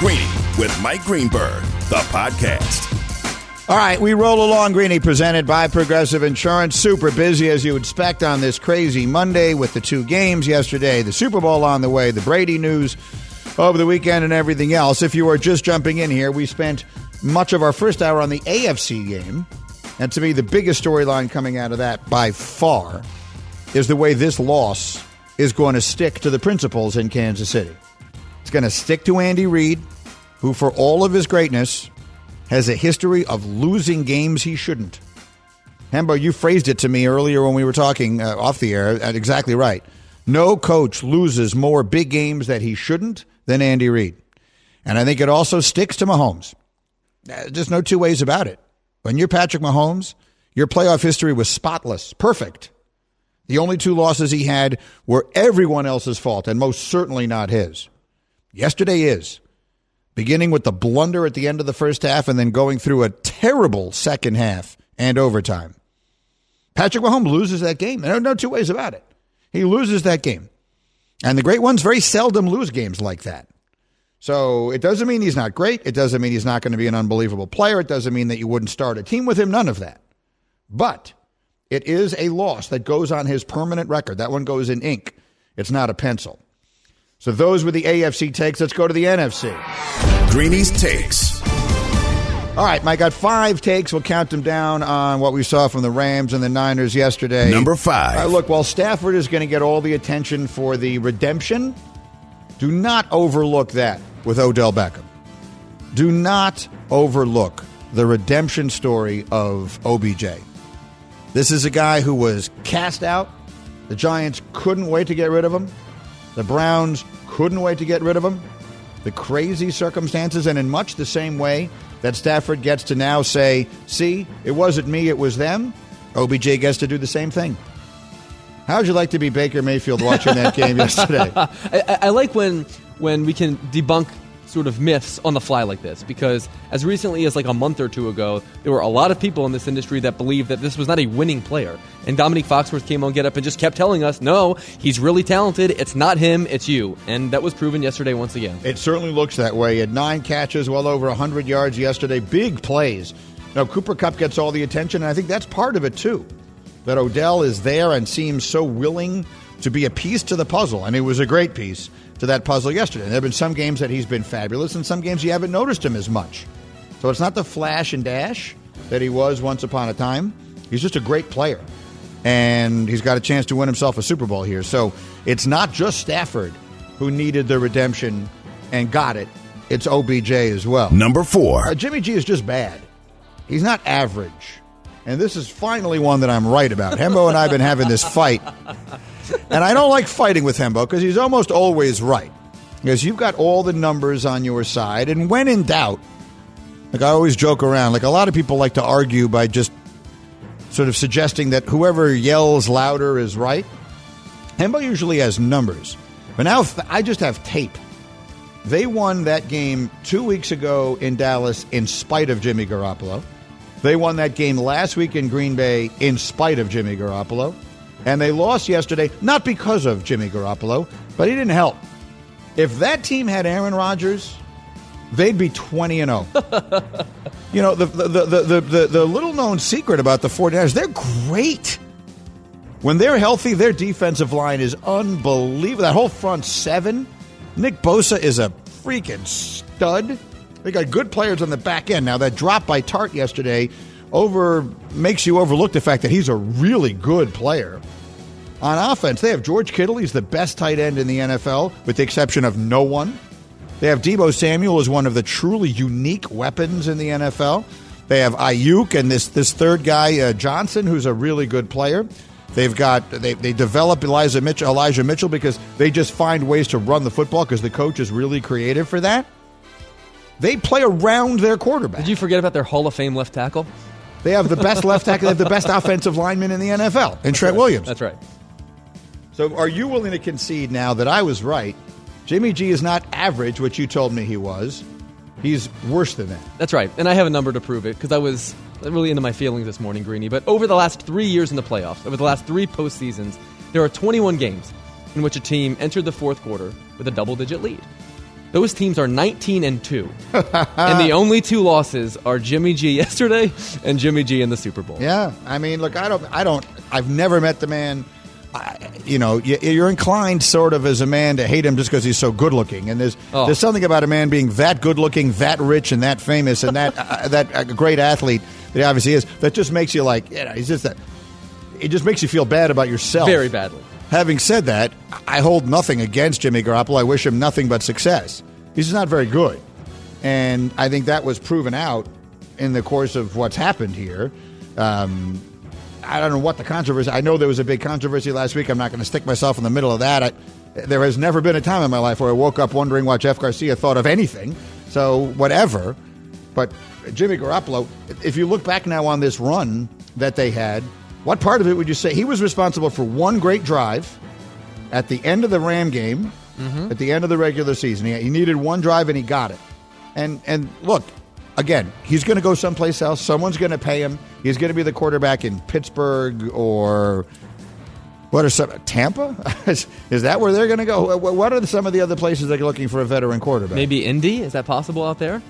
Greeny with Mike Greenberg, the podcast. All right, we roll along, Greeny, presented by Progressive Insurance. Super busy, as you would expect, on this crazy Monday with the two games yesterday, the Super Bowl on the way, the Brady news over the weekend, and everything else. If you are just jumping in here, we spent much of our first hour on the AFC game, and to me, the biggest storyline coming out of that by far is the way this loss is going to stick to the principals in Kansas City. It's going to stick to Andy Reid, who, for all of his greatness, has a history of losing games he shouldn't. Hembo, you phrased it to me earlier when we were talking off the air. Exactly right. No coach loses more big games that he shouldn't than Andy Reid. And I think it also sticks to Mahomes. Just no two ways about it. When you're Patrick Mahomes, your playoff history was spotless, perfect. The only two losses he had were everyone else's fault, and most certainly not his. Yesterday is, beginning with the blunder at the end of the first half and then going through a terrible second half and overtime. Patrick Mahomes loses that game. There are no two ways about it. He loses that game. And the great ones very seldom lose games like that. So it doesn't mean he's not great. It doesn't mean he's not going to be an unbelievable player. It doesn't mean that you wouldn't start a team with him. None of that. But it is a loss that goes on his permanent record. That one goes in ink. It's not a pencil. So those were the AFC takes. Let's go to the NFC. Greeny's takes. All right, Mike, got five takes. We'll count them down on what we saw from the Rams and the Niners yesterday. Number five. All right, look, while Stafford is going to get all the attention for the redemption, do not overlook that with Odell Beckham. Do not overlook the redemption story of OBJ. This is a guy who was cast out. The Giants couldn't wait to get rid of him. The Browns couldn't wait to get rid of him. The crazy circumstances, and in much the same way that Stafford gets to now say, see, it wasn't me, it was them, OBJ gets to do the same thing. How would you like to be Baker Mayfield watching that game yesterday? I like when we can debunk sort of myths on the fly like this, because as recently as like a month or two ago, there were a lot of people in this industry that believed that this was not a winning player. And Dominique Foxworth came on Get Up and just kept telling us, no, he's really talented. It's not him. It's you. And that was proven yesterday once again. It certainly looks that way. He had 9 catches, well over 100 yards yesterday. Big plays. Now, Cooper Kupp gets all the attention, and I think that's part of it, too, that Odell is there and seems so willing to be a piece to the puzzle. And it was a great piece to that puzzle yesterday. And there have been some games that he's been fabulous, and some games you haven't noticed him as much. So it's not the flash and dash that he was once upon a time. He's just a great player. And he's got a chance to win himself a Super Bowl here. So it's not just Stafford who needed the redemption and got it. It's OBJ as well. Number four. Jimmy G is just bad. He's not average. And this is finally one that I'm right about. Hembo and I have been having this fight. And I don't like fighting with Hembo because he's almost always right. Because you've got all the numbers on your side. And when in doubt, like I always joke around, like a lot of people like to argue by just sort of suggesting that whoever yells louder is right. Hembo usually has numbers. But now I just have tape. They won that game 2 weeks ago in Dallas in spite of Jimmy Garoppolo. They won that game last week in Green Bay in spite of Jimmy Garoppolo. And they lost yesterday, not because of Jimmy Garoppolo, but he didn't help. If that team had Aaron Rodgers, they'd be 20-0. You know, the little-known secret about the 49ers, they're great. When they're healthy, their defensive line is unbelievable. That whole front seven, Nick Bosa is a freaking stud. They got good players on the back end. Now, that drop by Tart yesterday makes you overlook the fact that he's a really good player. On offense, they have George Kittle. He's the best tight end in the NFL, with the exception of no one. They have Deebo Samuel as one of the truly unique weapons in the NFL. They have Ayuk and this third guy, Johnson, who's a really good player. They've got they develop Elijah Mitchell because they just find ways to run the football because the coach is really creative for that. They play around their quarterback. Did you forget about their Hall of Fame left tackle? They have the best left tackle. They have the best offensive lineman in the NFL, and Trent Williams. That's right. So are you willing to concede now that I was right? Jimmy G is not average, which you told me he was. He's worse than that. That's right. And I have a number to prove it because I was really into my feelings this morning, Greeny. But over the last 3 years in the playoffs, over the last three postseasons, there are 21 games in which a team entered the fourth quarter with a double-digit lead. Those teams are 19-2. And the only two losses are Jimmy G yesterday and Jimmy G in the Super Bowl. Yeah. I mean, look, I've never met the man. You're inclined sort of as a man to hate him just because he's so good looking. And there's something about a man being that good looking, that rich, and that famous, and that great athlete that he obviously is, that just makes you like, he's just that. It just makes you feel bad about yourself. Very badly. Having said that, I hold nothing against Jimmy Garoppolo. I wish him nothing but success. He's just not very good. And I think that was proven out in the course of what's happened here. I don't know what the controversy. I know there was a big controversy last week. I'm not going to stick myself in the middle of that. There has never been a time in my life where I woke up wondering what Jeff Garcia thought of anything. So whatever. But Jimmy Garoppolo, if you look back now on this run that they had, what part of it would you say? He was responsible for one great drive at the end of the Ram game, mm-hmm. at the end of the regular season. He needed one drive, and he got it. And look, again, he's going to go someplace else. Someone's going to pay him. He's going to be the quarterback in Pittsburgh or Tampa? Is that where they're going to go? What are some of the other places they're looking for a veteran quarterback? Maybe Indy? Is that possible out there?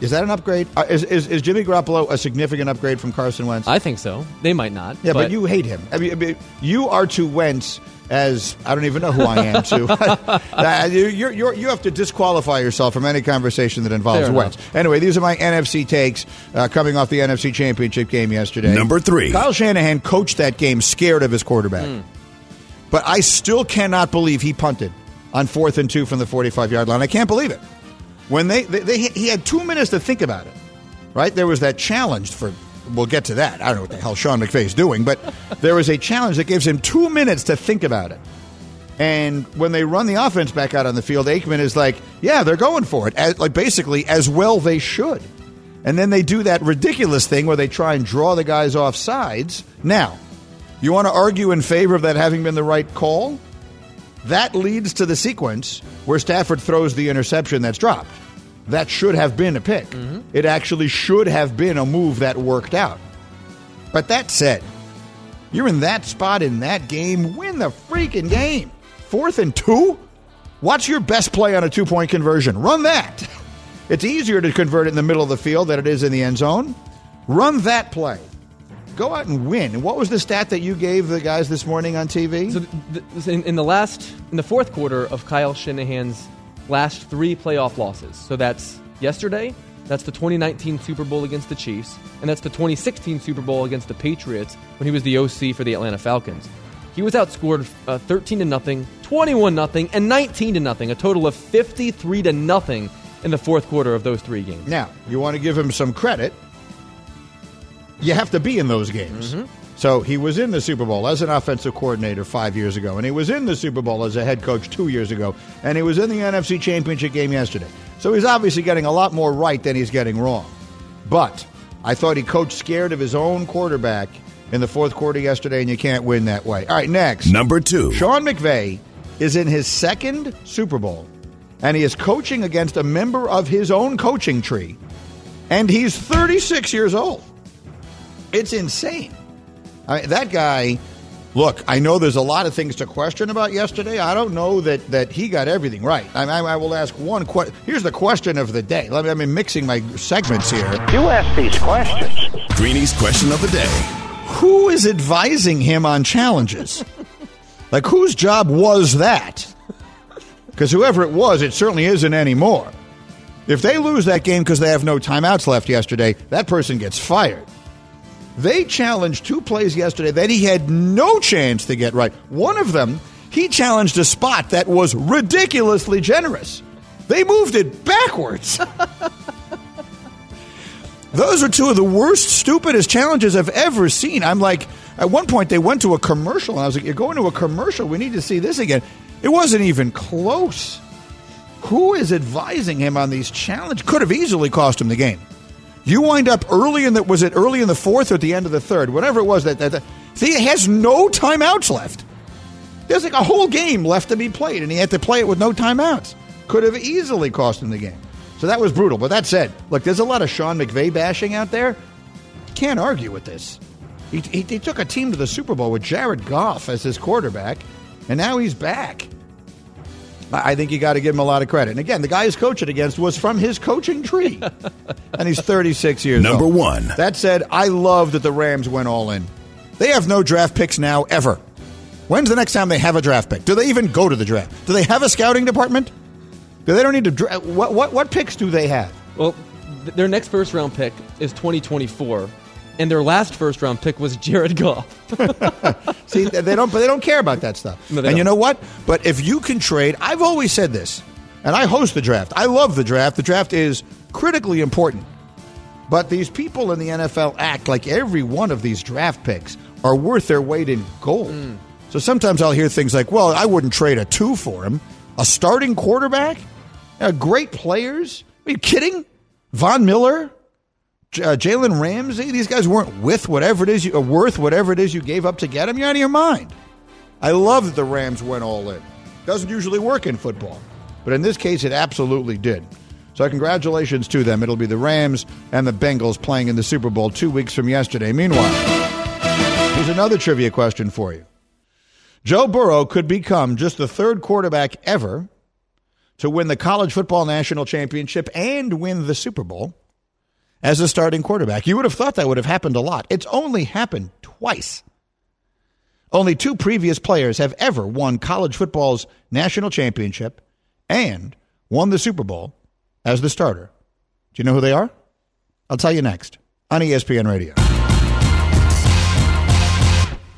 Is that an upgrade? Is Jimmy Garoppolo a significant upgrade from Carson Wentz? I think so. They might not. Yeah, but you hate him. I mean, you are to Wentz as I don't even know who I am to. You have to disqualify yourself from any conversation that involves Wentz. Anyway, these are my NFC takes coming off the NFC Championship game yesterday. Number 3. Kyle Shanahan coached that game scared of his quarterback. But I still cannot believe he punted on 4th and 2 from the 45-yard line. I can't believe it. When he had 2 minutes to think about it, right? There was that challenge for, we'll get to that. I don't know what the hell Sean McVay is doing, but there was a challenge that gives him 2 minutes to think about it. And when they run the offense back out on the field, Aikman is like, yeah, they're going for it. Basically, as well they should. And then they do that ridiculous thing where they try and draw the guys off sides. Now, you want to argue in favor of that having been the right call? That leads to the sequence where Stafford throws the interception that's dropped. That should have been a pick. Mm-hmm. It actually should have been a move that worked out. But that said, you're in that spot in that game. Win the freaking game. 4th and 2? What's your best play on a two-point conversion? Run that. It's easier to convert it in the middle of the field than it is in the end zone. Run that play. Go out and win. And what was the stat that you gave the guys this morning on TV? So in the fourth quarter of Kyle Shanahan's last three playoff losses. So that's yesterday, that's the 2019 Super Bowl against the Chiefs, and that's the 2016 Super Bowl against the Patriots when he was the OC for the Atlanta Falcons. He was outscored 13-0, 21-0, and 19-0, a total of 53-0 in the fourth quarter of those three games. Now, you want to give him some credit. You have to be in those games. Mm-hmm. So he was in the Super Bowl as an offensive coordinator 5 years ago, and he was in the Super Bowl as a head coach 2 years ago, and he was in the NFC Championship game yesterday. So he's obviously getting a lot more right than he's getting wrong. But I thought he coached scared of his own quarterback in the fourth quarter yesterday, and you can't win that way. All right, next. Number 2. Sean McVay is in his second Super Bowl, and he is coaching against a member of his own coaching tree, and he's 36 years old. It's insane. I mean, that guy, look, I know there's a lot of things to question about yesterday. I don't know that he got everything right. I will ask one question. Here's the question of the day. I'm mixing my segments here. You ask these questions. Greeny's question of the day. Who is advising him on challenges? Like, whose job was that? Because whoever it was, it certainly isn't anymore. If they lose that game because they have no timeouts left yesterday, that person gets fired. They challenged two plays yesterday that he had no chance to get right. One of them, he challenged a spot that was ridiculously generous. They moved it backwards. Those are two of the worst, stupidest challenges I've ever seen. I'm like, at one point they went to a commercial, and I was like, you're going to a commercial? We need to see this again. It wasn't even close. Who is advising him on these challenges? Could have easily cost him the game. You wind up early in the, was it early in the fourth or at the end of the third? Whatever it was. See, he has no timeouts left. There's like a whole game left to be played, and he had to play it with no timeouts. Could have easily cost him the game. So that was brutal. But that said, look, there's a lot of Sean McVay bashing out there. Can't argue with this. He took a team to the Super Bowl with Jared Goff as his quarterback, and now he's back. I think you got to give him a lot of credit. And again, the guy he's coaching against was from his coaching tree. And he's 36 years old. Number one. That said, I love that the Rams went all in. They have no draft picks now ever. When's the next time they have a draft pick? Do they even go to the draft? Do they have a scouting department? Do they don't need to draft? What picks do they have? Well, their next first-round pick is 2024. And their last first-round pick was Jared Goff. See, they don't care about that stuff. No, and you know what? But if you can trade, I've always said this, and I host the draft. I love the draft. The draft is critically important. But these people in the NFL act like every one of these draft picks are worth their weight in gold. Mm. So sometimes I'll hear things like, well, I wouldn't trade a 2 for him. A starting quarterback? Great players? Are you kidding? Von Miller? Jalen Ramsey, these guys weren't worth whatever it is you gave up to get them. You're out of your mind. I love that the Rams went all in. Doesn't usually work in football, but in this case, it absolutely did. So congratulations to them. It'll be the Rams and the Bengals playing in the Super Bowl 2 weeks from yesterday. Meanwhile, here's another trivia question for you. Joe Burrow could become just the third quarterback ever to win the College Football National Championship and win the Super Bowl as a starting quarterback. You would have thought that would have happened a lot. It's only happened twice. Only 2 previous players have ever won college football's national championship and won the Super Bowl as the starter. Do you know who they are? I'll tell you next on ESPN Radio.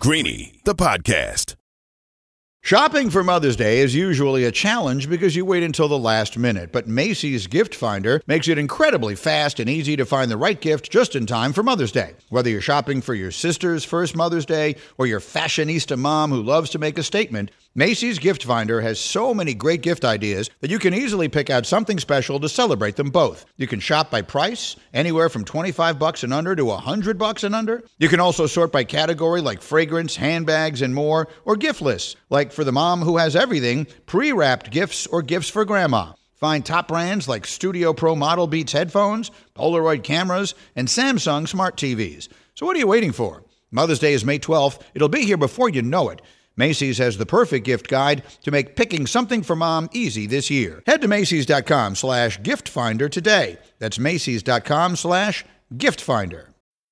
Greeny, the podcast. Shopping for Mother's Day is usually a challenge because you wait until the last minute, but Macy's Gift Finder makes it incredibly fast and easy to find the right gift just in time for Mother's Day. Whether you're shopping for your sister's first Mother's Day or your fashionista mom who loves to make a statement, Macy's Gift Finder has so many great gift ideas that you can easily pick out something special to celebrate them both. You can shop by price, anywhere from $25 and under to $100 and under. You can also sort by category like fragrance, handbags, and more, or gift lists like for the mom who has everything, pre-wrapped gifts or gifts for grandma. Find top brands like Studio Pro Model Beats headphones, Polaroid cameras, and Samsung smart TVs. So what are you waiting for? Mother's Day is May 12th. It'll be here before you know it. Macy's has the perfect gift guide to make picking something for mom easy this year. Head to Macy's.com/giftfinder today. That's Macy's.com/giftfinder.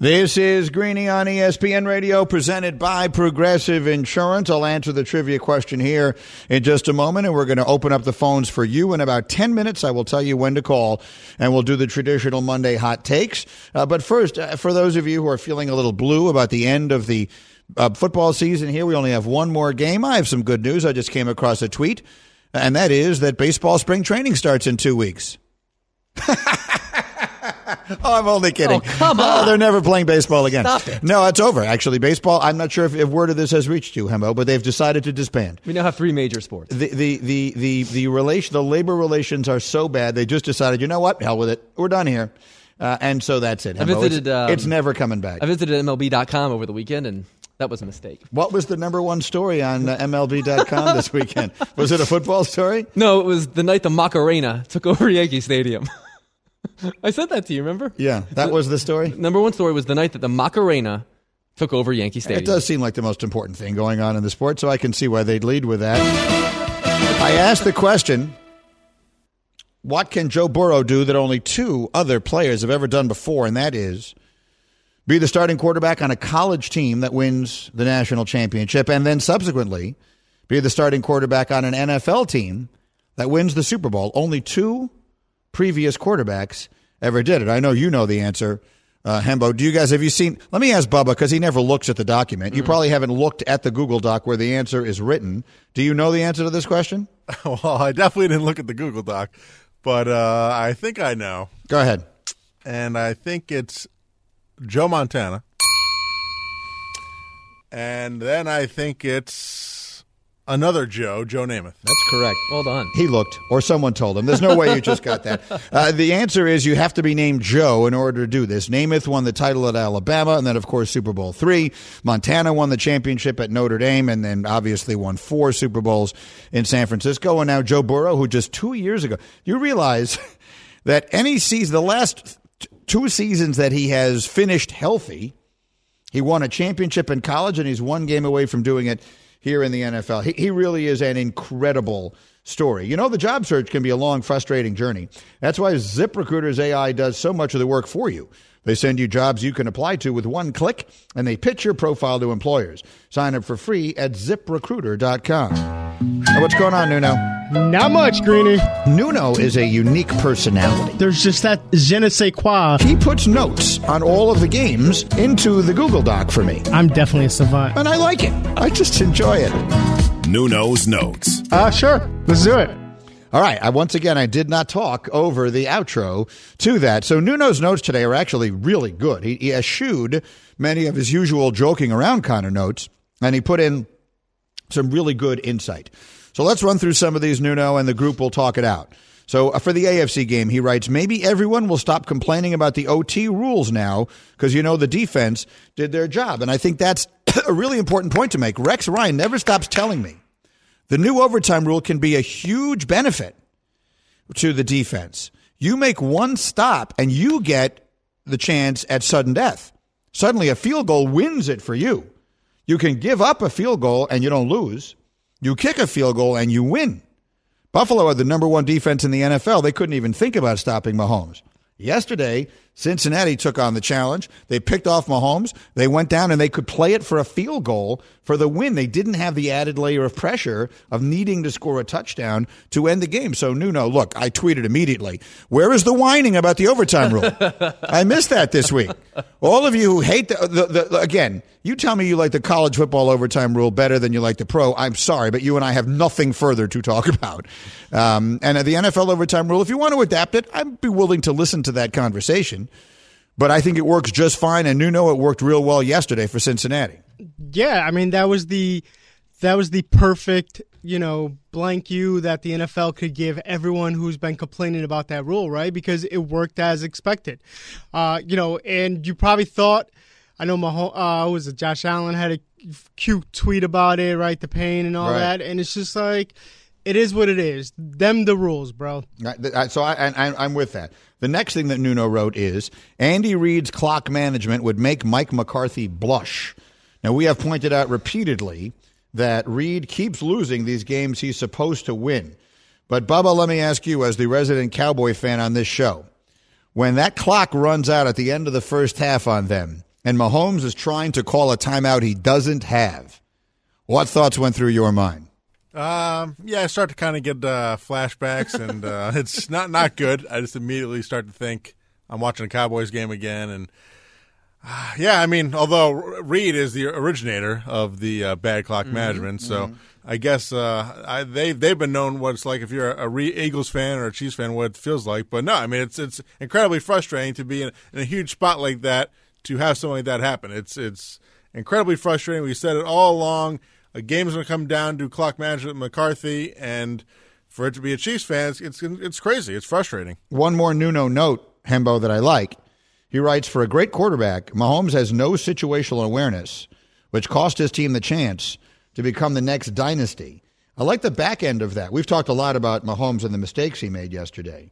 This is Greeny on ESPN Radio, presented by Progressive Insurance. I'll answer the trivia question here in just a moment, and we're going to open up the phones for you. In about 10 minutes, I will tell you when to call, and we'll do the traditional Monday hot takes. But first, for those of you who are feeling a little blue about the end of the football season here, we only have one more game. I have some good news. I just came across a tweet, and that is that baseball spring training starts in 2 weeks. Oh, I'm only kidding. Oh, come on. Oh, they're never playing baseball again. Stop it. No, it's over, actually. Baseball, I'm not sure if word of this has reached you, Hembo, but they've decided to disband. We now have 3 major sports. The labor relations are so bad, they just decided, you know what, hell with it. We're done here. And so that's it, Hembo. It's never coming back. I visited MLB.com over the weekend, and that was a mistake. What was the number one story on MLB.com this weekend? Was it a football story? No, it was the night the Macarena took over Yankee Stadium. I said that to you, remember? Yeah, that was the story. Number one story was the night that the Macarena took over Yankee Stadium. It does seem like the most important thing going on in the sport, so I can see why they'd lead with that. I asked the question, what can Joe Burrow do that only 2 other players have ever done before, and that is be the starting quarterback on a college team that wins the national championship, and then subsequently be the starting quarterback on an NFL team that wins the Super Bowl. Only two previous quarterbacks ever did it. I know you know the answer, Hembo. Do you guys, have you seen? Let me ask Bubba, because he never looks at the document. You probably haven't looked at the Google Doc where the answer is written. Do you know the answer to this question? Well, I definitely didn't look at the Google Doc, but I think I know. Go ahead. And I think it's Joe Montana. And then I think it's another Joe, Joe Namath. That's correct. Well done. He looked, or someone told him. There's no way you just got that. The answer is you have to be named Joe in order to do this. Namath won the title at Alabama, and then, of course, Super Bowl III. Montana won the championship at Notre Dame, and then obviously won 4 Super Bowls in San Francisco. And now Joe Burrow, who just 2 years ago, you realize that any season, the last two seasons that he has finished healthy, he won a championship in college, and he's one game away from doing it here in the NFL. He really is an incredible story. You know, the job search can be a long, frustrating journey. That's why ZipRecruiter's AI does so much of the work for you. They send you jobs you can apply to with one click, and they pitch your profile to employers. Sign up for free at ZipRecruiter.com. Now, what's going on, Nuno? Not much, Greeny. Nuno is a unique personality. There's just that je ne sais quoi. He puts notes on all of the games into the Google Doc for me. I'm definitely a savant. And I like it. I just enjoy it. Nuno's Notes. Sure. Let's do it. All right. Once again, I did not talk over the outro to that. So Nuno's notes today are actually really good. He eschewed many of his usual joking around kind of notes, and he put in some really good insight. So let's run through some of these, Nuno, and the group will talk it out. So for the AFC game, he writes, maybe everyone will stop complaining about the OT rules now because, you know, the defense did their job. And I think that's a really important point to make. Rex Ryan never stops telling me the new overtime rule can be a huge benefit to the defense. You make one stop and you get the chance at sudden death. Suddenly a field goal wins it for you. You can give up a field goal and you don't lose. You kick a field goal and you win. Buffalo are the number one defense in the NFL. They couldn't even think about stopping Mahomes. Yesterday, Cincinnati took on the challenge. They picked off Mahomes. They went down and they could play it for a field goal for the win. They didn't have the added layer of pressure of needing to score a touchdown to end the game. So, Nuno, look, I tweeted immediately, where is the whining about the overtime rule? I missed that this week. All of you who hate again, you tell me you like the college football overtime rule better than you like the pro. I'm sorry, but you and I have nothing further to talk about. And the NFL overtime rule, if you want to adapt it, I'd be willing to listen to that conversation, but I think it works just fine. And Nuno, it worked real well yesterday for Cincinnati. Yeah, I mean that was the perfect, you know, blank you that the NFL could give everyone who's been complaining about that rule, right? Because it worked as expected. You know, and you probably thought, I know Josh Allen had a cute tweet about it, right? The pain and all that, and it's just like, it is what it is. Them the rules, bro. So I'm with that. The next thing that Nuno wrote is, Andy Reid's clock management would make Mike McCarthy blush. Now, we have pointed out repeatedly that Reid keeps losing these games he's supposed to win. But, Bubba, let me ask you, as the resident Cowboy fan on this show, when that clock runs out at the end of the first half on them and Mahomes is trying to call a timeout he doesn't have, what thoughts went through your mind? I start to kind of get flashbacks, and it's not good. I just immediately start to think I'm watching a Cowboys game again, and I mean, although Reid is the originator of the bad clock management, so I guess they've been known what it's like if you're a Eagles fan or a Chiefs fan, what it feels like. But no, I mean it's incredibly frustrating to be in a huge spot like that, to have something like that happen. It's incredibly frustrating. We said it all along. A game is going to come down to clock management with McCarthy, and for it to be a Chiefs fan, it's crazy. It's frustrating. One more Nuno note, Hembo, that I like. He writes, for a great quarterback, Mahomes has no situational awareness, which cost his team the chance to become the next dynasty. I like the back end of that. We've talked a lot about Mahomes and the mistakes he made yesterday,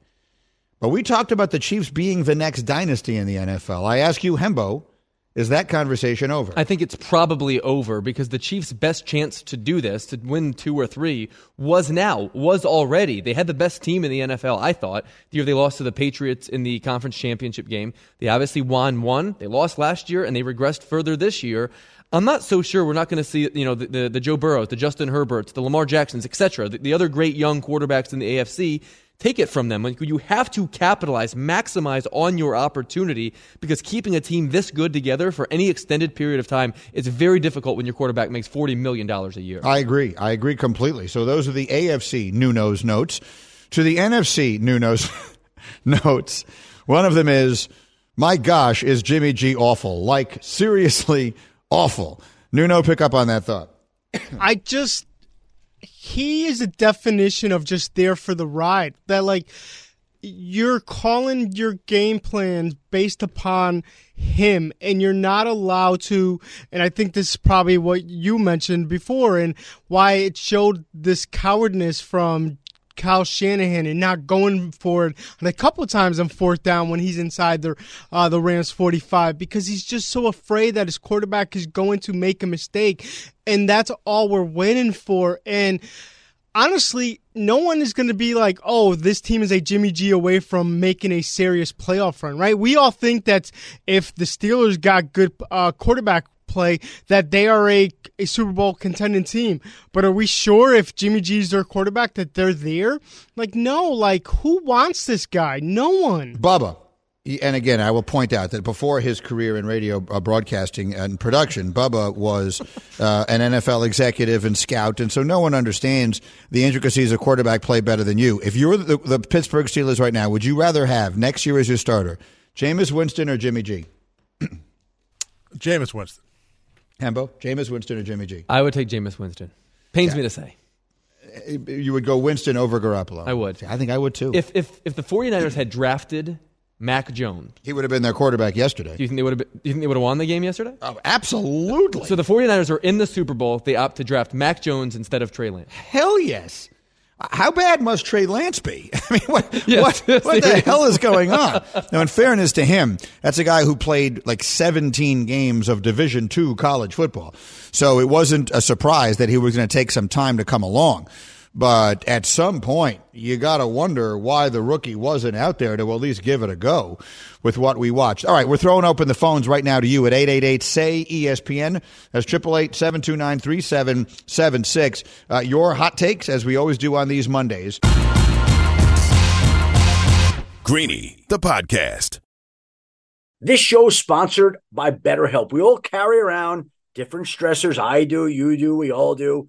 but we talked about the Chiefs being the next dynasty in the NFL. I ask you, Hembo, is that conversation over? I think it's probably over, because the Chiefs' best chance to do this, to win 2 or 3, was already. They had the best team in the NFL, I thought, the year they lost to the Patriots in the conference championship game. They obviously won 1. They lost last year, and they regressed further this year. I'm not so sure we're not going to see, you know, the Joe Burrows, the Justin Herberts, the Lamar Jacksons, etc., the other great young quarterbacks in the AFC take it from them. Like, you have to capitalize, maximize on your opportunity, because keeping a team this good together for any extended period of time is very difficult when your quarterback makes $40 million a year. I agree completely. So those are the AFC Nuno's notes. To the NFC Nuno's notes, one of them is, my gosh, is Jimmy G awful? Like, seriously awful. Nuno, pick up on that thought. He is a definition of just there for the ride. That, like, you're calling your game plans based upon him, and you're not allowed to, and I think this is probably what you mentioned before and why it showed this cowardness from Kyle Shanahan and not going for it a couple of times on fourth down when he's inside the Rams 45, because he's just so afraid that his quarterback is going to make a mistake, and that's all we're waiting for. And honestly, no one is going to be like, oh, this team is a Jimmy G away from making a serious playoff run, right? We all think that if the Steelers got good quarterback play, that they are a Super Bowl contending team. But are we sure if Jimmy G's their quarterback that they're there? Like, no. Like, who wants this guy? No one. Bubba. And again, I will point out that before his career in radio broadcasting and production, Bubba was an NFL executive and scout, and so no one understands the intricacies of quarterback play better than you. If you're the Pittsburgh Steelers right now, would you rather have next year as your starter Jameis Winston or Jimmy G? Jameis Winston. Hambo, Jameis Winston or Jimmy G? I would take Jameis Winston. Pains me to say. You would go Winston over Garoppolo? I would. I think I would too. If the 49ers had drafted Mac Jones, he would have been their quarterback yesterday. Do you think they would have won the game yesterday? Oh, absolutely. So the 49ers are in the Super Bowl. They opt to draft Mac Jones instead of Trey Lance. Hell yes. How bad must Trey Lance be? I mean, what the hell is going on? Now, in fairness to him, that's a guy who played like 17 games of Division II college football. So it wasn't a surprise that he was going to take some time to come along. But at some point, you got to wonder why the rookie wasn't out there to at least give it a go with what we watched. All right, we're throwing open the phones right now to you at 888-SAY-ESPN. That's 888-729-3776. Your hot takes, as we always do on these Mondays. Greeny, the podcast. This show is sponsored by BetterHelp. We all carry around different stressors. I do, you do, we all do.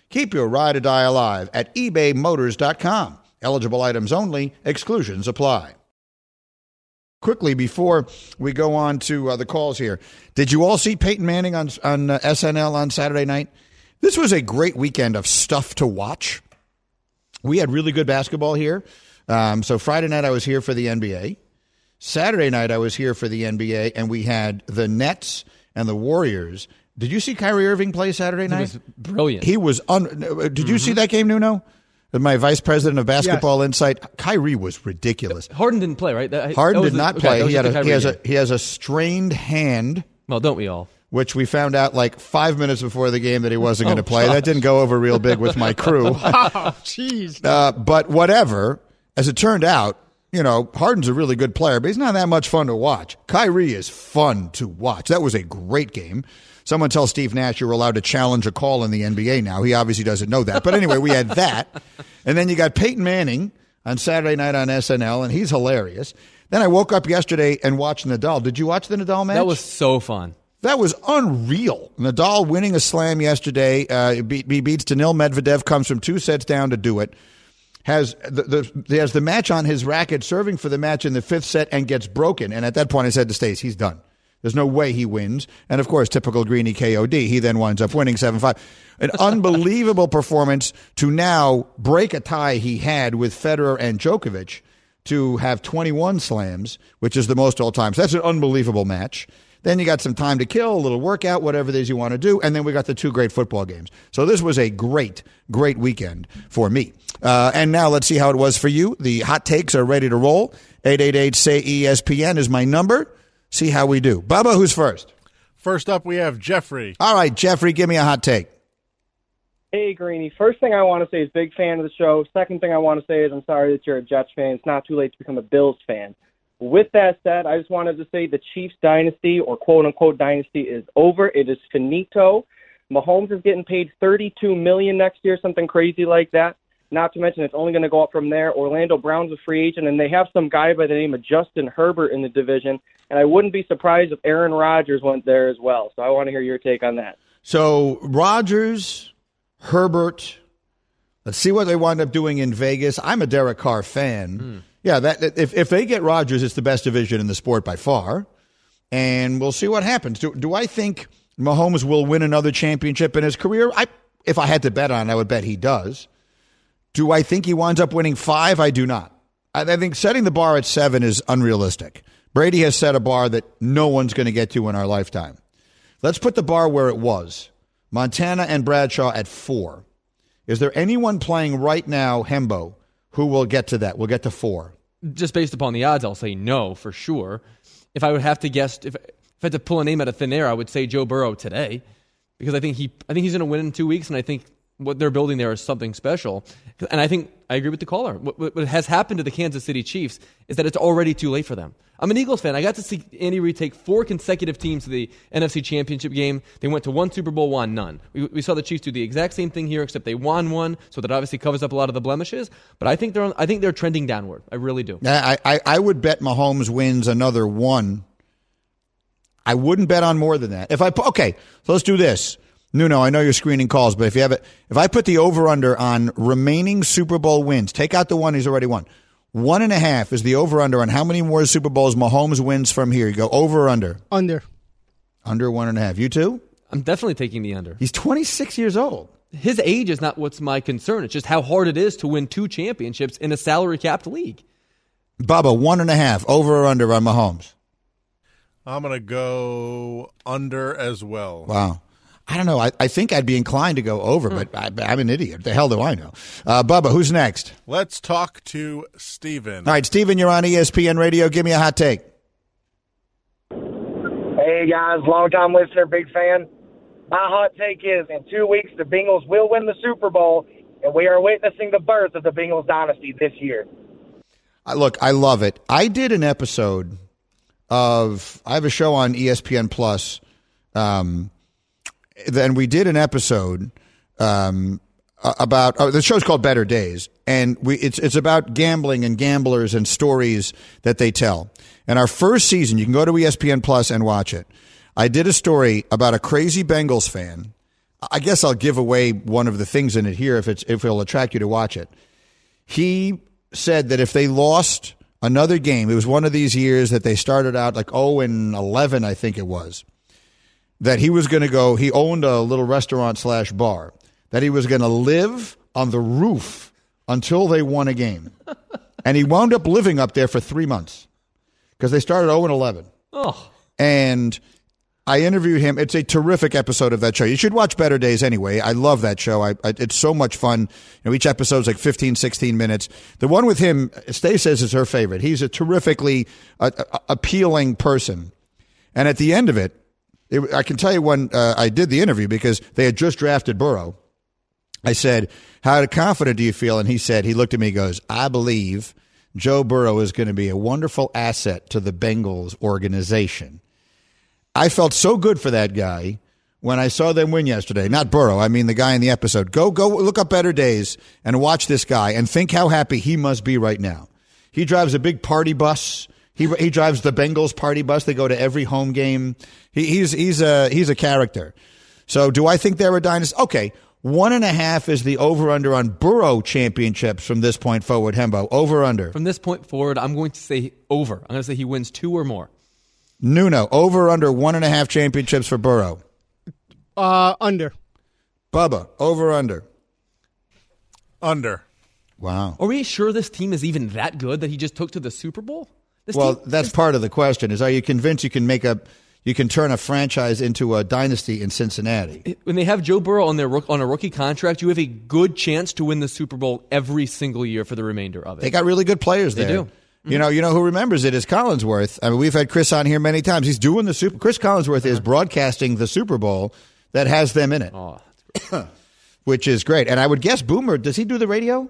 Keep your ride or die alive at ebaymotors.com. Eligible items only. Exclusions apply. Quickly, before we go on to the calls here, did you all see Peyton Manning on SNL on Saturday night? This was a great weekend of stuff to watch. We had really good basketball here. So Friday night I was here for the NBA. Saturday night I was here for the NBA, and we had the Nets and the Warriors. Did you see Kyrie Irving play Saturday night? He was brilliant. Did you see that game, Nuno? my vice president of basketball insight, Kyrie was ridiculous. Harden didn't play, right? Harden did not play. Okay, he has a strained hand. Well, don't we all? Which we found out like 5 minutes before the game that he wasn't going to play. Gosh. That didn't go over real big with my crew. Oh, jeez. But whatever. As it turned out, you know, Harden's a really good player, but he's not that much fun to watch. Kyrie is fun to watch. That was a great game. Someone tell Steve Nash you're allowed to challenge a call in the NBA now. He obviously doesn't know that. But anyway, we had that. And then you got Peyton Manning on Saturday night on SNL, and he's hilarious. Then I woke up yesterday and watched Nadal. Did you watch the Nadal match? That was so fun. That was unreal. Nadal winning a slam yesterday. He beats Daniil Medvedev, comes from 2 sets down to do it. Has the match on his racket, serving for the match in the 5th set, and gets broken. And at that point, I said to Stace, he's done. There's no way he wins. And, of course, typical Greeny KOD. He then winds up winning 7-5. An unbelievable performance to now break a tie he had with Federer and Djokovic to have 21 slams, which is the most all-time. So that's an unbelievable match. Then you got some time to kill, a little workout, whatever it is you want to do. And then we got the 2 great football games. So this was a great, great weekend for me. And now let's see how it was for you. The hot takes are ready to roll. 888-SAY-ESPN is my number. See how we do. Bubba, who's first? First up, we have Jeffrey. All right, Jeffrey, give me a hot take. Hey, Greeny. First thing I want to say is big fan of the show. Second thing I want to say is I'm sorry that you're a Jets fan. It's not too late to become a Bills fan. With that said, I just wanted to say the Chiefs dynasty, or quote-unquote dynasty, is over. It is finito. Mahomes is getting paid $32 million next year, something crazy like that. Not to mention it's only going to go up from there. Orlando Brown's a free agent, and they have some guy by the name of Justin Herbert in the division, and I wouldn't be surprised if Aaron Rodgers went there as well. So I want to hear your take on that. So Rodgers, Herbert, let's see what they wind up doing in Vegas. I'm a Derek Carr fan. Yeah, if they get Rodgers, it's the best division in the sport by far, and we'll see what happens. Do I think Mahomes will win another championship in his career? If I had to bet on it, I would bet he does. Do I think he winds up winning 5? I do not. I think setting the bar at 7 is unrealistic. Brady has set a bar that no one's going to get to in our lifetime. Let's put the bar where it was. Montana and Bradshaw at 4. Is there anyone playing right now, Hembo, who will get to that? We'll get to 4. Just based upon the odds, I'll say no for sure. If I would have to guess, if I had to pull a name out of thin air, I would say Joe Burrow today, because I think he's going to win in 2 weeks, and I think what they're building there is something special. And I think I agree with the caller. What has happened to the Kansas City Chiefs is that it's already too late for them. I'm an Eagles fan. I got to see Andy Reid take 4 consecutive teams to the NFC Championship game. They went to 1 Super Bowl, won none. We saw the Chiefs do the exact same thing here, except they won 1, so that obviously covers up a lot of the blemishes. But I think they're trending downward. I really do. I would bet Mahomes wins another 1. I wouldn't bet on more than that. Okay, so let's do this. No, I know you're screening calls, but if I put the over-under on remaining Super Bowl wins, take out the one he's already won. 1.5 is the over-under on how many more Super Bowls Mahomes wins from here. You go over or under? Under. Under 1.5. You too? I'm definitely taking the under. He's 26 years old. His age is not what's my concern. It's just how hard it is to win 2 championships in a salary-capped league. Bubba, 1.5, over or under on Mahomes? I'm going to go under as well. Wow. I don't know. I think I'd be inclined to go over, but I'm an idiot. The hell do I know? Bubba, who's next? Let's talk to Steven. All right, Steven, you're on ESPN Radio. Give me a hot take. Hey, guys. Long-time listener, big fan. My hot take is in 2 weeks, the Bengals will win the Super Bowl, and we are witnessing the birth of the Bengals dynasty this year. Look, I love it. I did an episode of – I have a show on ESPN Plus Then we did an episode about the show's called Better Days, and it's about gambling and gamblers and stories that they tell. And our first season, you can go to ESPN Plus and watch it. I did a story about a crazy Bengals fan. I guess I'll give away one of the things in it here if it'll attract you to watch it. He said that if they lost another game, it was one of these years that they started out like 0-11, I think it was. That he was going to go, he owned a little restaurant / bar, that he was going to live on the roof until they won a game. And he wound up living up there for 3 months because they started 0-11. Oh. And I interviewed him. It's a terrific episode of that show. You should watch Better Days anyway. I love that show. It's so much fun. You know, each episode's like 15, 16 minutes. The one with him, Stay says, is her favorite. He's a terrifically appealing person. And at the end of it, I can tell you when I did the interview, because they had just drafted Burrow, I said, how confident do you feel? And he said, he looked at me and goes, I believe Joe Burrow is going to be a wonderful asset to the Bengals organization. I felt so good for that guy when I saw them win yesterday. Not Burrow, I mean the guy in the episode. Go look up Better Days and watch this guy and think how happy he must be right now. He drives a big party bus. He drives the Bengals party bus. They go to every home game. He's a character. So do I think they're a dynasty? Okay. 1.5 is the over-under on Burrow championships from this point forward, Hembo. Over-under. From this point forward, I'm going to say over. I'm going to say he wins 2 or more. Nuno, over-under 1.5 championships for Burrow. Under. Bubba, over-under. Under. Wow. Are we sure this team is even that good that he just took to the Super Bowl? That's part of the question is, are you convinced you can turn a franchise into a dynasty in Cincinnati? When they have Joe Burrow on a rookie contract, you have a good chance to win the Super Bowl every single year for the remainder of it. They got really good players there. They do. Mm-hmm. You know who remembers it is Collinsworth. I mean, we've had Chris on here many times. He's doing the Super. Chris Collinsworth is broadcasting the Super Bowl that has them in it, which is great. And I would guess Boomer, does he do the radio?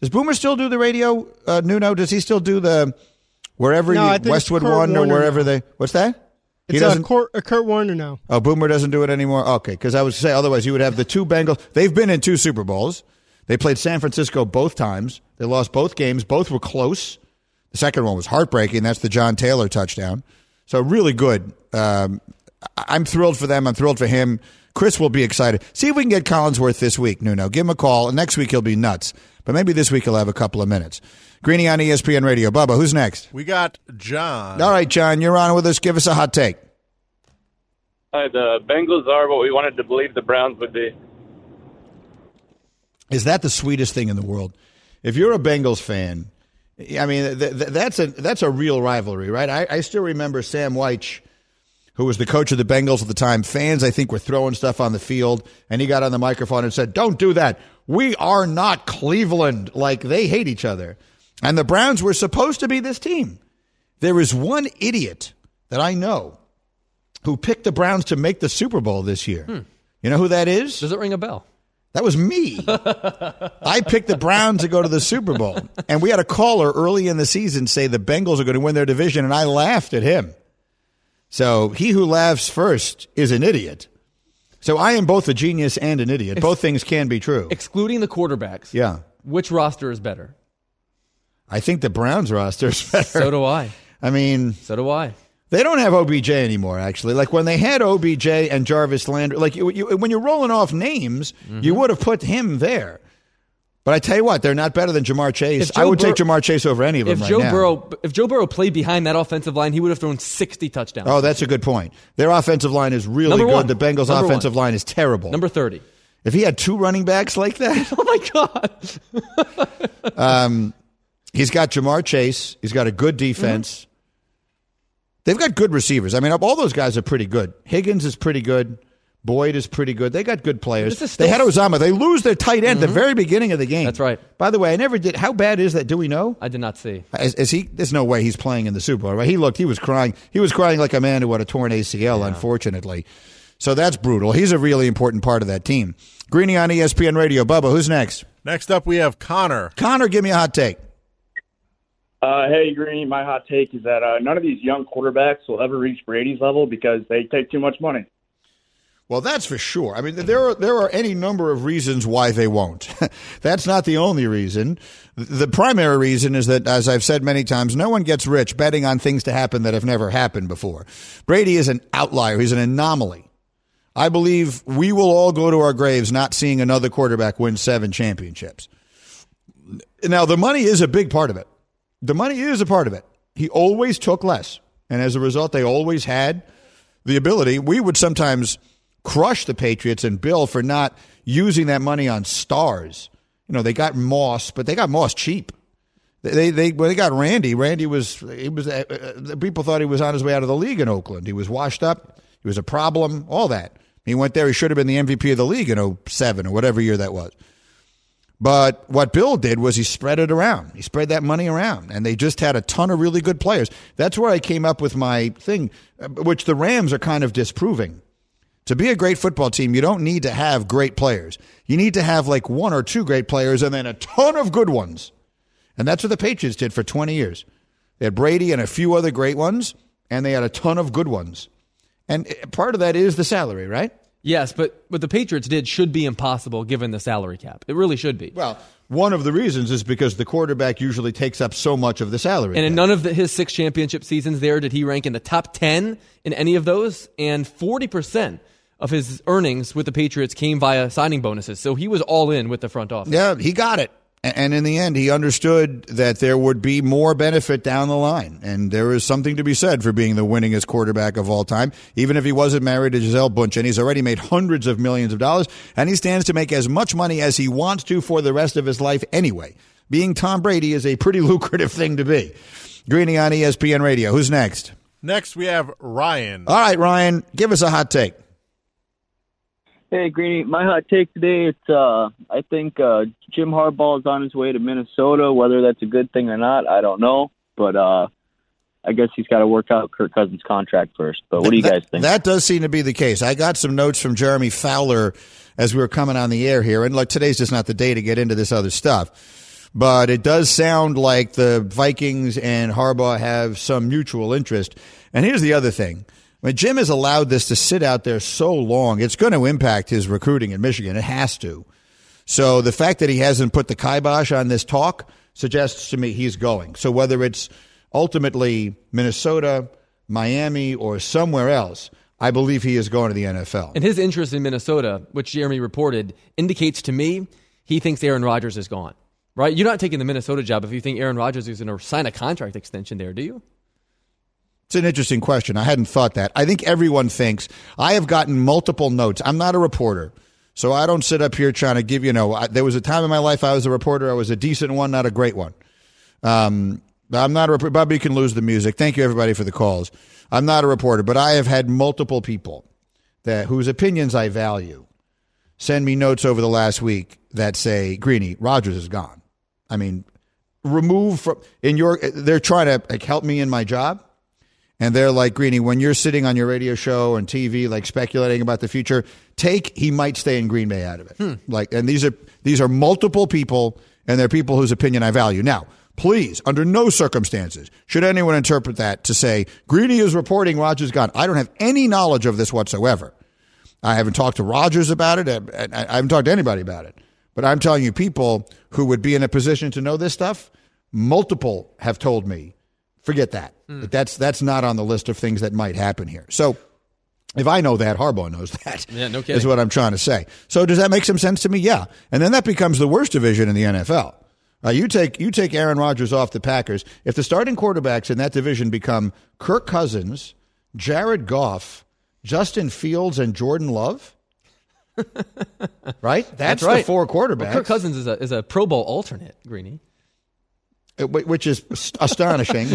Does Boomer still do the radio? Nuno, does he still do the wherever Westwood One or wherever they? What's that? It's Kurt Warner now. Oh, Boomer doesn't do it anymore? Okay, because I would say otherwise you would have the two Bengals. They've been in 2 Super Bowls. They played San Francisco both times. They lost both games. Both were close. The second one was heartbreaking. That's the John Taylor touchdown. So really good. I'm thrilled for them. I'm thrilled for him. Chris will be excited. See if we can get Collinsworth this week, Nuno. Give him a call. And next week he'll be nuts. But maybe this week he'll have a couple of minutes. Greeny on ESPN Radio. Bubba, who's next? We got John. All right, John, you're on with us. Give us a hot take. The Bengals are what we wanted to believe the Browns would be. Is that the sweetest thing in the world? If you're a Bengals fan, I mean, that's a real rivalry, right? I still remember Sam Weich, who was the coach of the Bengals at the time. Fans, I think, were throwing stuff on the field, and he got on the microphone and said, don't do that. We are not Cleveland. Like, they hate each other. And the Browns were supposed to be this team. There is one idiot that I know who picked the Browns to make the Super Bowl this year. You know who that is? Does it ring a bell? That was me. I picked the Browns to go to the Super Bowl. And we had a caller early in the season say the Bengals are going to win their division, and I laughed at him. So he who laughs first is an idiot. So I am both a genius and an idiot. Both things can be true. Excluding the quarterbacks. Yeah. Which roster is better? I think the Browns roster is better. So do I. I mean... So do I. They don't have OBJ anymore, actually. Like, when they had OBJ and Jarvis Landry, like, when you're rolling off names, you would have put him there. But I tell you what, they're not better than Jamar Chase. I would take Jamar Chase over any of them right now. If Joe Burrow played behind that offensive line, he would have thrown 60 touchdowns. Oh, that's a good point. Their offensive line is really good. The Bengals' offensive line is terrible. Number 30. If he had 2 running backs like that. Oh, my God. He's got Jamar Chase. He's got a good defense. They've got good receivers. I mean, all those guys are pretty good. Higgins is pretty good. Boyd is pretty good. They got good players. They had Ozama. They lose their tight end at the very beginning of the game. That's right. By the way, I never did. How bad is that? Do we know? I did not see. Is he? There's no way he's playing in the Super Bowl, right? He was crying. He was crying like a man who had a torn ACL, unfortunately. So that's brutal. He's a really important part of that team. Greeny on ESPN Radio. Bubba, who's next? Next up, we have Connor. Connor, give me a hot take. Hey, Greeny, my hot take is that none of these young quarterbacks will ever reach Brady's level because they take too much money. Well, that's for sure. I mean, there are any number of reasons why they won't. That's not the only reason. The primary reason is that, as I've said many times, no one gets rich betting on things to happen that have never happened before. Brady is an outlier. He's an anomaly. I believe we will all go to our graves not seeing another quarterback win 7 championships. Now, the money is a big part of it. The money is a part of it. He always took less. And as a result, they always had the ability. We would sometimes crush the Patriots and Bill for not using that money on stars. You know, they got Moss, but they got Moss cheap. They got Randy. People thought he was on his way out of the league in Oakland. He was washed up. He was a problem, all that. He went there. He should have been the MVP of the league in 07 or whatever year that was. But what Bill did was he spread it around. He spread that money around, and they just had a ton of really good players. That's where I came up with my thing, which the Rams are kind of disproving. To be a great football team, you don't need to have great players. You need to have like one or two great players and then a ton of good ones. And that's what the Patriots did for 20 years. They had Brady and a few other great ones, and they had a ton of good ones. And part of that is the salary, right? Yes, but what the Patriots did should be impossible given the salary cap. It really should be. Well, one of the reasons is because the quarterback usually takes up so much of the salary. And in none of his six championship seasons there did he rank in the top 10 in any of those. And 40% of his earnings with the Patriots came via signing bonuses. So he was all in with the front office. Yeah, he got it. And in the end, he understood that there would be more benefit down the line. And there is something to be said for being the winningest quarterback of all time. Even if he wasn't married to Gisele Bundchen, he's already made hundreds of millions of dollars. And he stands to make as much money as he wants to for the rest of his life anyway. Being Tom Brady is a pretty lucrative thing to be. Greeny on ESPN Radio. Who's next? Next, we have Ryan. All right, Ryan, give us a hot take. Hey, Greeny, my hot take today, I think Jim Harbaugh is on his way to Minnesota. Whether that's a good thing or not, I don't know. But I guess he's got to work out Kirk Cousins' contract first. But what do you guys think? That does seem to be the case. I got some notes from Jeremy Fowler as we were coming on the air here. And look, today's just not the day to get into this other stuff. But it does sound like the Vikings and Harbaugh have some mutual interest. And here's the other thing. When Jim has allowed this to sit out there so long, it's going to impact his recruiting in Michigan. It has to. So the fact that he hasn't put the kibosh on this talk suggests to me he's going. So whether it's ultimately Minnesota, Miami, or somewhere else, I believe he is going to the NFL. And his interest in Minnesota, which Jeremy reported, indicates to me he thinks Aaron Rodgers is gone. Right? You're not taking the Minnesota job if you think Aaron Rodgers is going to sign a contract extension there, do you? It's an interesting question. I hadn't thought that. I think everyone thinks. I have gotten multiple notes. I'm not a reporter, so I don't sit up here trying to give, there was a time in my life I was a reporter. I was a decent one, not a great one. I'm not a reporter. Bobby can lose the music. Thank you, everybody, for the calls. I'm not a reporter, but I have had multiple people whose opinions I value send me notes over the last week that say, Greeny, Rodgers is gone. I mean, they're trying to help me in my job. And they're like, Greeny, when you're sitting on your radio show and TV, like speculating about the future, he might stay in Green Bay out of it. Like, and these are multiple people, and they're people whose opinion I value. Now, please, under no circumstances should anyone interpret that to say Greeny is reporting Rodgers gone. I don't have any knowledge of this whatsoever. I haven't talked to Rodgers about it. I haven't talked to anybody about it. But I'm telling you, people who would be in a position to know this stuff, multiple have told me. Forget that. That's not on the list of things that might happen here. So if I know that, Harbaugh knows that. Yeah, no kidding. Is what I'm trying to say. So does that make some sense to me? Yeah. And then that becomes the worst division in the NFL. You take Aaron Rodgers off the Packers. If the starting quarterbacks in that division become Kirk Cousins, Jared Goff, Justin Fields, and Jordan Love, right? That's right. The four quarterbacks. Well, Kirk Cousins is a Pro Bowl alternate, Greeny. Which is astonishing.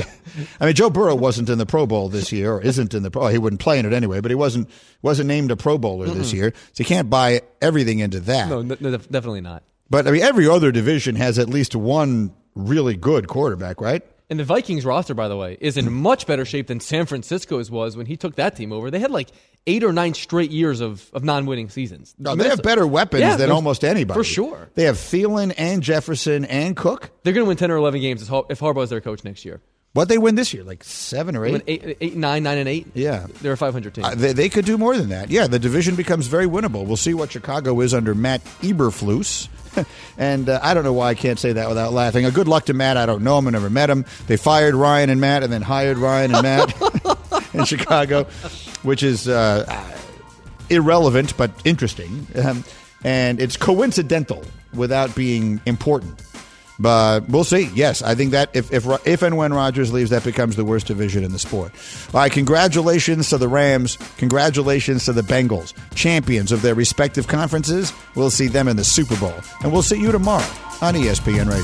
I mean, Joe Burrow wasn't in the Pro Bowl this year, or isn't in the Pro Bowl. He wouldn't play in it anyway, but he wasn't named a Pro Bowler this year, so you can't buy everything into that. No, definitely not. But, I mean, every other division has at least one really good quarterback, right? And the Vikings roster, by the way, is in much better shape than San Francisco's was when he took that team over. They had like 8 or 9 straight years of non-winning seasons. No, they have better weapons than almost anybody. For sure. They have Thielen and Jefferson and Cook. They're going to win 10 or 11 games if Harbaugh's their coach next year. What'd they win this year? Like 7 or 8? They went 8, 9, 9, and 8. Yeah. They're a 500 team. They could do more than that. Yeah, the division becomes very winnable. We'll see what Chicago is under Matt Eberflus. And I don't know why I can't say that without laughing. Good luck to Matt. I don't know him. I never met him. They fired Ryan and Matt and then hired Ryan and Matt in Chicago, which is irrelevant but interesting. And it's coincidental without being important. But we'll see. Yes, I think that if and when Rodgers leaves, that becomes the worst division in the sport. All right, congratulations to the Rams. Congratulations to the Bengals, champions of their respective conferences. We'll see them in the Super Bowl. And we'll see you tomorrow on ESPN Radio.